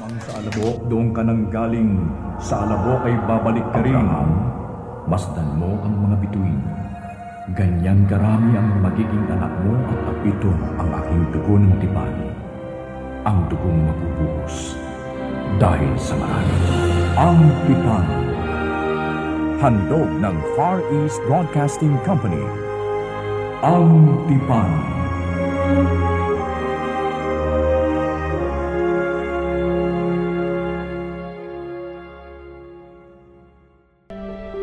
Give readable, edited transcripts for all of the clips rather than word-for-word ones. lamang sa alabok, doon ka nang galing. Sa alabok ay babalik ka rin. Abraham, masdan mo ang mga bituin. Ganyang karami ang magiging anak mo at ito ang aking dugo ng tipan. Ang dugong mabubuhos dahil sa marami. Ang Tipan. Handog ng Far East Broadcasting Company. Ang Tipan.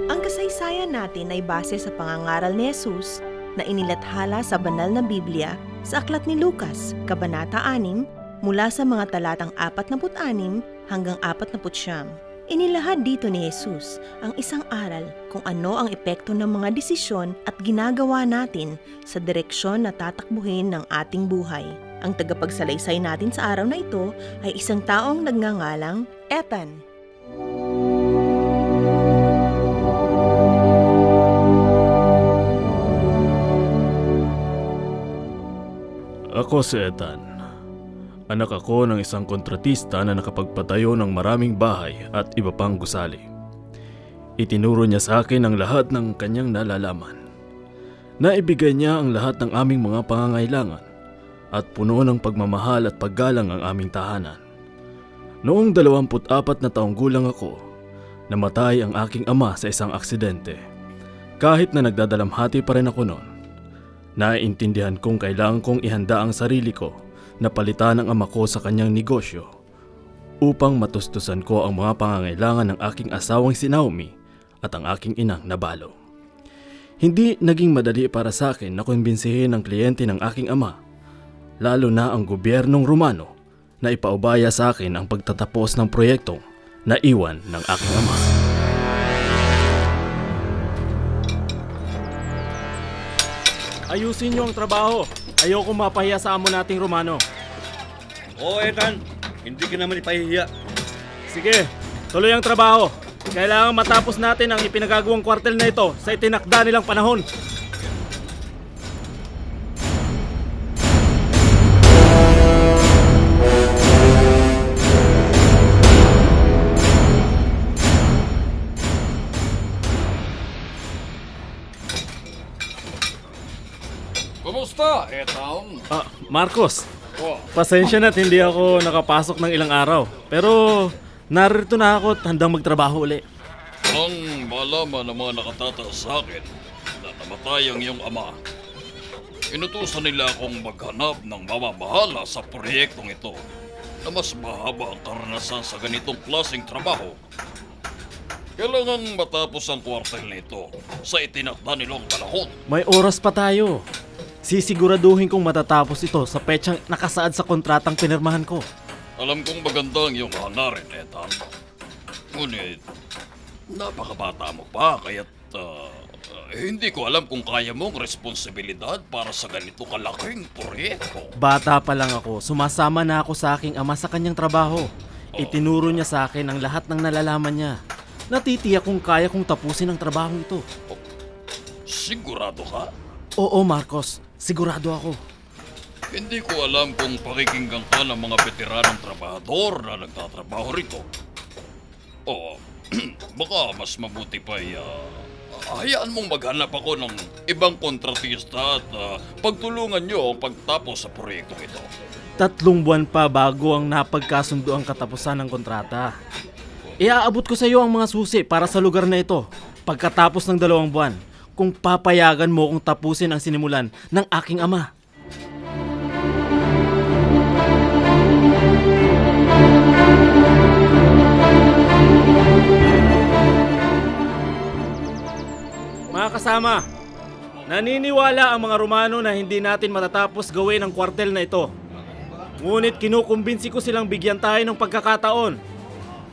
Ang kasaysayan natin ay base sa pangangaral ni Hesus na inilathala sa Banal na Bibliya sa Aklat ni Lucas, Kabanata 6, mula sa mga talatang 46 hanggang 49. Inilahad dito ni Hesus ang isang aral kung ano ang epekto ng mga desisyon at ginagawa natin sa direksyon na tatakbuhin ng ating buhay. Ang tagapagsalaysay natin sa araw na ito ay isang taong nagngangalang Ethan. Ako si Ethan. Anak ako ng isang kontratista na nakapagpatayo ng maraming bahay at iba pang gusali. Itinuro niya sa akin ang lahat ng kanyang nalalaman. Naibigay niya ang lahat ng aming mga pangangailangan at puno ng pagmamahal at paggalang ang aming tahanan. Noong 24 na taong gulang ako, namatay ang aking ama sa isang aksidente. Kahit na nagdadalamhati pa rin ako noon, naiintindihan kong kailangan kong ihanda ang sarili ko na palitan ang ama ko sa kanyang negosyo upang matustusan ko ang mga pangangailangan ng aking asawang si Naomi at ang aking inang Nabalo. Hindi naging madali para sa akin na kumbinsihin ang kliyente ng aking ama, lalo na ang gobyernong Romano na ipaubaya sa akin ang pagtatapos ng proyektong naiwan ng aking ama. Ayusin niyo ang trabaho. Ayoko mapahiya sa amo nating Romano. Oo, Ethan. Hindi ka naman ipahihiya. Sige, tuloy ang trabaho. Kailangan matapos natin ang ipinagagawang kwartel na ito sa itinakda nilang panahon. Kumusta, Ethan? Marcos, pasensya na hindi ako nakapasok ng ilang araw. Pero narito na ako at handang magtrabaho ulit. Ang malaman ng mga nakatatas sa akin na namatay ang iyong ama, inutusan nila akong maghanap ng mamamahala sa proyektong ito na mas mahaba ang karanasan sa ganitong klaseng trabaho. Kailangan matapos ang kwartel nito sa itinakda nilang panahon. May oras pa tayo. Sisiguraduhin kong matatapos ito sa petsang nakasaad sa kontratang pinirmahan ko. Alam kong maganda ang iyong hanarin, Ethan. Ngunit, napakabata mo pa, kaya't hindi ko alam kung kaya mong responsibilidad para sa ganito kalaking proyekto. Bata pa lang ako, sumasama na ako sa aking ama sa kanyang trabaho. Itinuro niya sa akin ang lahat ng nalalaman niya. Natitiyak kung kaya kong tapusin ang trabaho ito. Sigurado ka? Oo, Marcos. Sigurado ako. Hindi ko alam kung pakikinggan ka ng mga veteranong trabahador na nagtatrabaho rito. Baka mas mabuti pa hayaan mong maghanap ako ng ibang kontratista at pagtulungan niyo ang pagtapos sa proyektong ito. 3 buwan pa bago ang napagkasundo ang katapusan ng kontrata. Iaabot ko sa iyo ang mga susi para sa lugar na ito pagkatapos ng 2 buwan. Kung papayagan mo kong tapusin ang sinimulan ng aking ama. Mga kasama, naniniwala ang mga Romano na hindi natin matatapos gawin ang kwartel na ito. Ngunit kinukumbinsi ko silang bigyan tayo ng pagkakataon.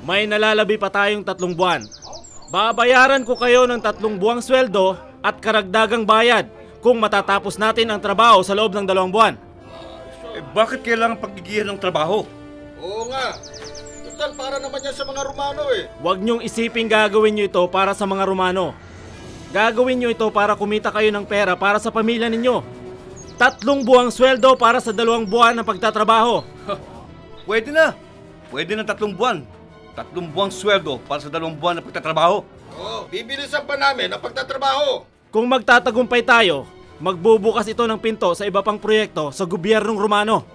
May nalalabi pa tayong 3 buwan. Babayaran ko kayo ng 3 buwang sweldo at karagdagang bayad kung matatapos natin ang trabaho sa loob ng 2 buwan. Bakit kailangan paggigihan ng trabaho? Oo nga. Total, para naman yan sa mga Romano eh. Huwag niyong isipin gagawin niyo ito para sa mga Romano. Gagawin niyo ito para kumita kayo ng pera para sa pamilya ninyo. 3 buwang sweldo para sa 2 buwan ng pagtatrabaho. Pwede na. Pwede ng 3 buwan. 3 buwang sweldo para sa 2 buwan na pagtatrabaho. Oo, bibilisan pa namin ang pagtatrabaho. Kung magtatagumpay tayo, magbubukas ito ng pinto sa iba pang proyekto sa gobyernong Romano.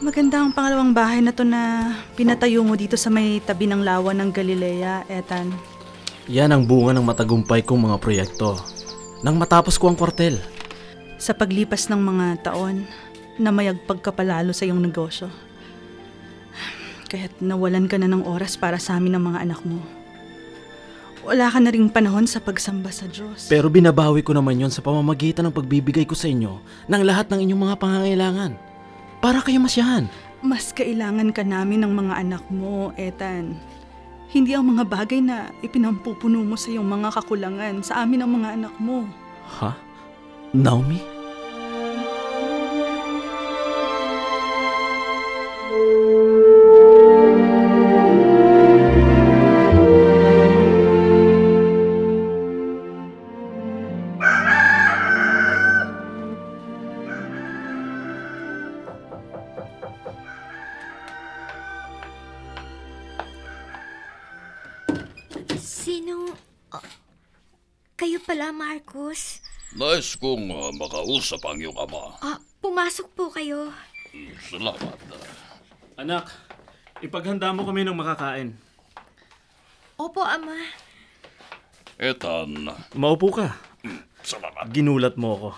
Maganda ang pangalawang bahay na to na pinatayo mo dito sa may tabi ng lawa ng Galilea, Ethan. Yan ang bunga ng matagumpay kong mga proyekto nang matapos ko ang kwartel. Sa paglipas ng mga taon, namayagpag ka palalo sa iyong negosyo. Kaya't nawalan ka na ng oras para sa amin ng mga anak mo. Wala ka na ring panahon sa pagsamba sa Diyos. Pero binabawi ko naman yon sa pamamagitan ng pagbibigay ko sa inyo ng lahat ng inyong mga pangangailangan. Para kayo masyahan. Mas kailangan ka namin ng mga anak mo, Ethan. Hindi ang mga bagay na ipinampupuno mo sa iyong mga kakulangan sa amin ang mga anak mo. Ha? Naomi? Marcos? Nice kong makausap ang iyong ama. Pumasok po kayo. Salamat. Anak, ipaghanda mo kami ng makakain. Opo, ama. Ethan. Maupo ka. Salamat. Ginulat mo ako.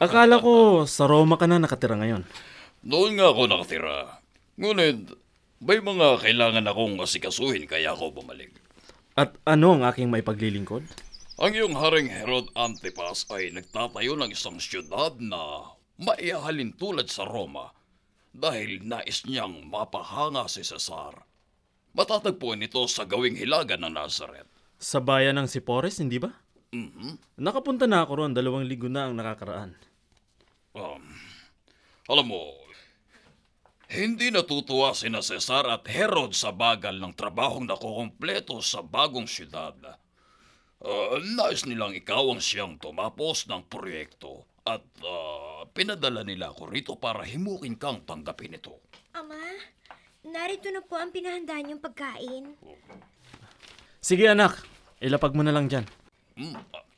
Akala ko sa Roma ka na nakatira ngayon. Doon nga ako nakatira. Ngunit, may mga kailangan akong asikasuhin kaya ako bumalik. At ano ang aking maipaglilingkod? Ang iyong haring Herod Antipas ay nagtatayo ng isang siyudad na maiahalin tulad sa Roma dahil nais niyang mapahanga si Cesar. Matatagpuan ito sa gawing hilaga ng Nazareth. Sa bayan ng Sepphoris, hindi ba? Mm-hmm. Nakapunta na ako roon, 2 linggo na ang nakakaraan. Alam mo, hindi natutuwa si na Cesar at Herod sa bagal ng trabahong nakukumpleto sa bagong siyudad. Nais nilang ikaw ang siyang tumapos ng proyekto at pinadala nila ako rito para himukin kang tanggapin ito. Ama, narito na po ang pinahanda niyong pagkain. Sige anak, ilapag mo na lang dyan.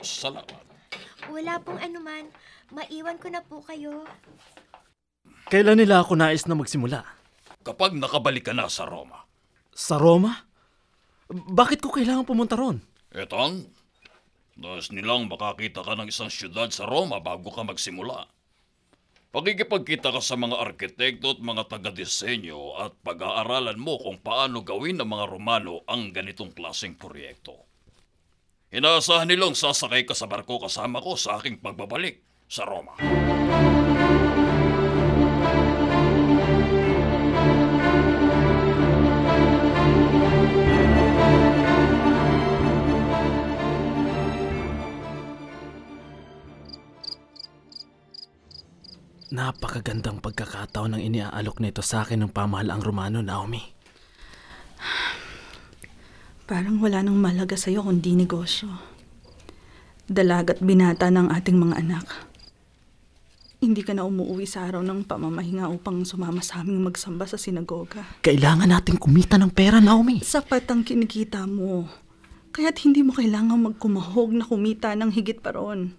Salamat. Wala pong anuman, maiwan ko na po kayo. Kailan nila ako nais na magsimula? Kapag nakabalik ka na sa Roma. Sa Roma? Bakit ko kailangan pumunta roon? Etang, nais nilang makakita ka ng isang syudad sa Roma bago ka magsimula. Pakikipagkita ka sa mga arkitekto at mga taga-disenyo at pag-aaralan mo kung paano gawin ng mga Romano ang ganitong klaseng proyekto. Inaasahan nilang sasakay ka sa barko kasama ko sa aking pagbabalik sa Roma. Napakagandang pagkakataon ng iniaalok nito sa akin ng pamahalaang Romano, Naomi. Parang wala nang mahalaga sa'yo kundi negosyo. Dalaga't binata ng ating mga anak. Hindi ka na umuwi sa araw ng pamamahinga upang sumama sa aming magsamba sa sinagoga. Kailangan nating kumita ng pera, Naomi. Sapat ang kinikita mo. Kaya't hindi mo kailangang magkumahog na kumita ng higit pa roon.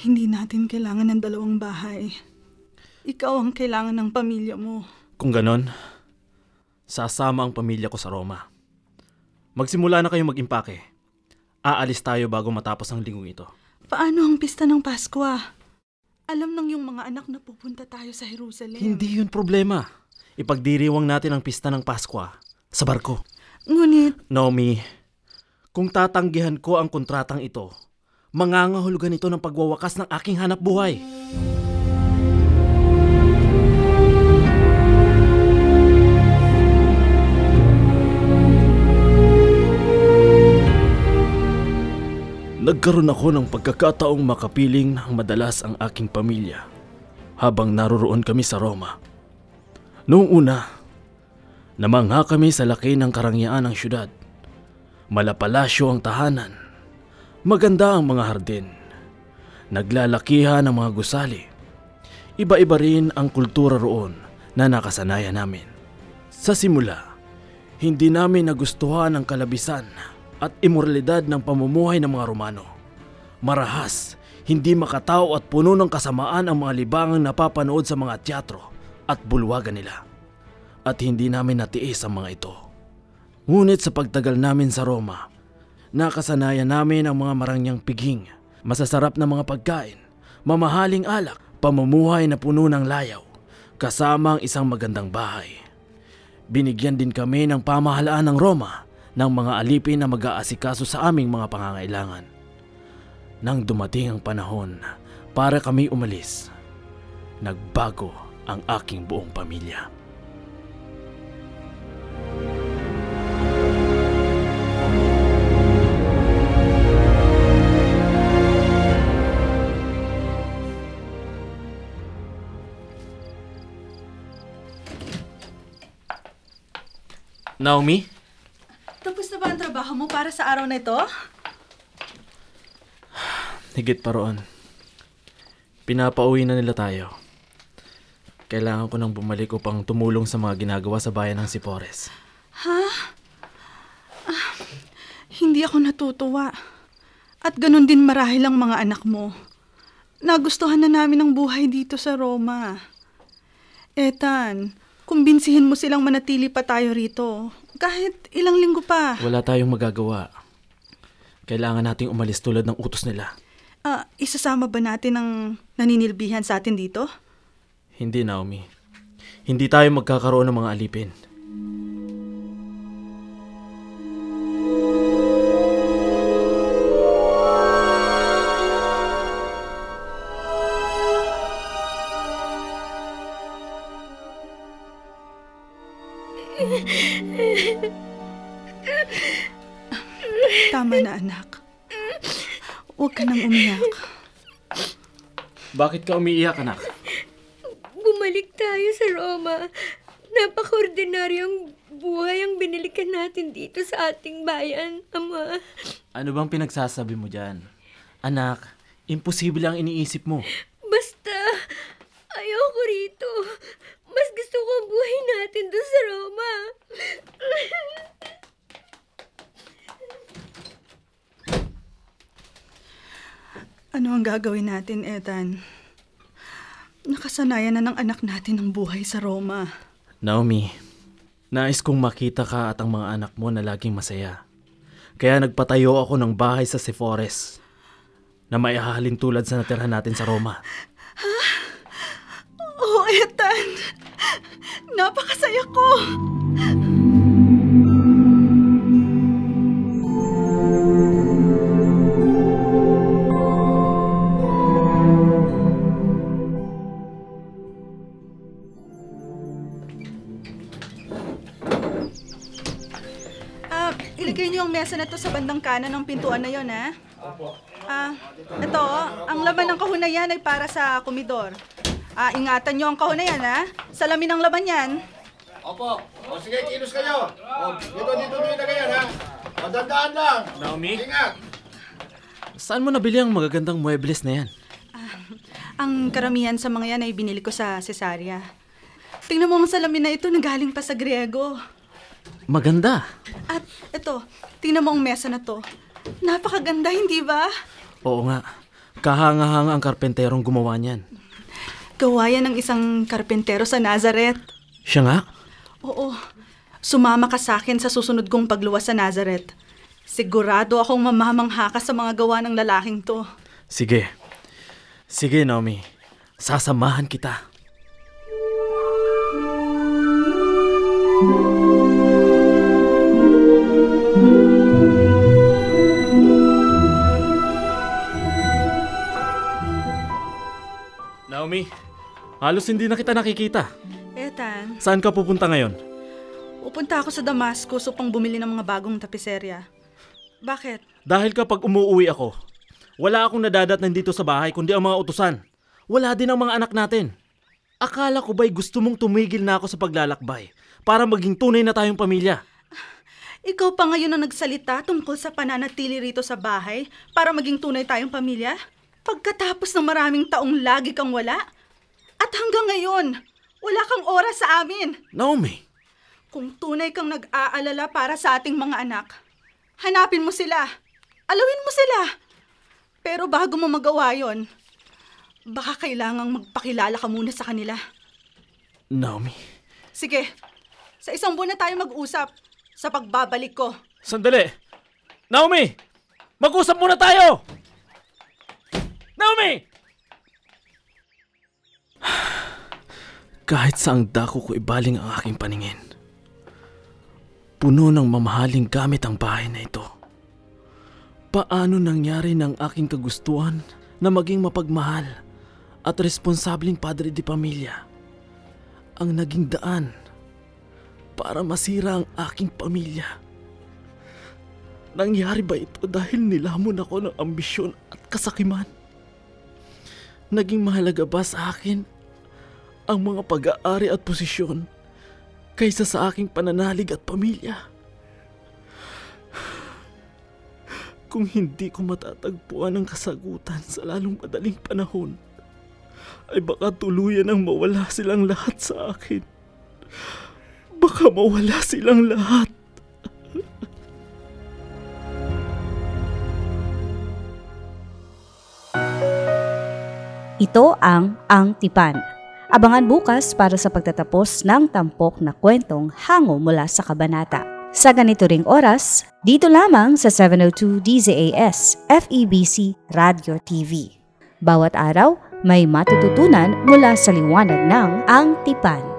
Hindi natin kailangan ng 2 bahay. Ikaw ang kailangan ng pamilya mo. Kung ganon, sasama ang pamilya ko sa Roma. Magsimula na kayong mag-impake. Aalis tayo bago matapos ang linggong ito. Paano ang pista ng Pasko? Alam ng iyong mga anak na pupunta tayo sa Jerusalem. Hindi yun problema. Ipagdiriwang natin ang pista ng Pasko sa barko. Ngunit... Naomi, kung tatanggihan ko ang kontratang ito, mangangahulugan ito ng pagwawakas ng aking hanap buhay. Nagkaroon ako ng pagkakataong makapiling ng madalas ang aking pamilya habang naroroon kami sa Roma. Noong una, namangha kami sa laki ng karangyaan ng syudad. Malapalasyo ang tahanan, maganda ang mga hardin, naglalakihan ang mga gusali. Iba-iba rin ang kultura roon na nakasanayan namin. Sa simula, hindi namin nagustuhan ang kalabisan at imoralidad ng pamumuhay ng mga Romano. Marahas, hindi makatao at puno ng kasamaan ang mga libangang napapanood sa mga teatro at bulwagan nila. At hindi namin natiis ang mga ito. Ngunit sa pagtagal namin sa Roma, nakasanayan namin ang mga marangyang piging, masasarap na mga pagkain, mamahaling alak, pamumuhay na puno ng layaw, kasama ang isang magandang bahay. Binigyan din kami ng pamahalaan ng Roma ng mga alipin na mag-aasikaso sa aming mga pangangailangan. Nang dumating ang panahon para kami umalis, nagbago ang aking buong pamilya. Naomi? Tapos na ba ang trabaho mo para sa araw na ito? Higit pa roon. Pinapauwi na nila tayo. Kailangan ko nang bumalik upang tumulong sa mga ginagawa sa bayan ng Sepphoris. Ha? Hindi ako natutuwa. At ganun din marahil ang mga anak mo. Nagustuhan na namin ang buhay dito sa Roma. Ethan, kumbinsihin mo silang manatili pa tayo rito. Kahit ilang linggo pa. Wala tayong magagawa. Kailangan nating umalis tulad ng utos nila. Isasama ba natin ang naninilbihan sa atin dito? Hindi, Naomi. Hindi tayo magkakaroon ng mga alipin. Tama na, anak. Huwag ka nang umiyak. Bakit ka umiiyak, anak? Bumalik tayo sa Roma. Napaka-ordinaryong buhay ang binilikan natin dito sa ating bayan, Ama. Ano bang pinagsasabi mo dyan? Anak, imposible ang iniisip mo. Basta, ayoko rito. Mas gusto ko ang buhay natin doon sa Roma. Ano ang gagawin natin, Ethan? Nakasanayan na ng anak natin ang buhay sa Roma. Naomi, nais kong makita ka at ang mga anak mo na laging masaya. Kaya nagpatayo ako ng bahay sa Sepphoris na maihahalin tulad sa natirhan natin sa Roma. Ha? Oh, Ethan! Napakasaya ko! Mesa na to sa bandang kanan ng pintuan na yon, ha? Ito, ang laman ng kahon na yan ay para sa komedor. Ingatan nyo ang kahon na yan, ha? Salamin ang laman yan. Opo. O sige, kilos kayo. O, dito na yan, ha? O, dandaan lang. Naomi? Ingat. Saan mo nabili ang magagandang muebles na yan? Ang karamihan sa mga yan ay binili ko sa Cesaria. Tingnan mo ang salamin na ito na galing pa sa Grego. Maganda. At ito, tingnan mo ang mesa na to. Napakaganda, hindi ba? Oo nga. Kahanga-hanga ang karpenterong gumawa niyan. Gawa yan ng isang karpentero sa Nazareth. Siya nga? Oo. Sumama ka sa akin sa susunod kong pagluwas sa Nazareth. Sigurado akong mamamangha ka sa mga gawa ng lalaking to. Sige. Sige, Naomi. Sasamahan kita. Naomi, halos hindi na kita nakikita. Ethan. Saan ka pupunta ngayon? Pupunta ako sa Damascus upang bumili ng mga bagong tapiserya. Bakit? Dahil kapag umuwi ako, Wala akong nadadatnan dito sa bahay kundi ang mga utusan. Wala din ang mga anak natin. Akala ko ba'y gusto mong tumigil na ako sa paglalakbay para maging tunay na tayong pamilya? Ikaw pa ngayon ang nagsalita tungkol sa pananatili rito sa bahay para maging tunay tayong pamilya? Pagkatapos ng maraming taong lagi kang wala? At hanggang ngayon, wala kang oras sa amin. Naomi! Kung tunay kang nag-aalala para sa ating mga anak, hanapin mo sila. Alawin mo sila. Pero bago mo magawa yon, baka kailangang magpakilala ka muna sa kanila. Naomi? Sige, sa 1 buwan na tayo mag-usap. Sa pagbabalik ko. Sandali! Naomi! Mag-usap muna tayo! Naomi! Kahit saang dako ko ibaling ang aking paningin, puno ng mamahaling gamit ang bahay na ito. Paano nangyari ng aking kagustuhan na maging mapagmahal at responsabling padre de pamilya ang naging daan para masira ang aking pamilya? Nangyari ba ito dahil nilamon ako ng ambisyon at kasakiman? Naging mahalaga ba sa akin ang mga pag-aari at posisyon kaysa sa aking pananalig at pamilya? Kung hindi ko matatagpuan ang kasagutan sa lalong madaling panahon, ay baka tuluyan ang mawala silang lahat sa akin. Baka mawala silang lahat. Ito ang Tipan. Abangan bukas para sa pagtatapos ng tampok na kwentong hango mula sa kabanata. Sa ganito ring oras, dito lamang sa 702 DZAS FEBC Radio TV. Bawat araw, may matututunan mula sa liwanag ng Ang Tipan.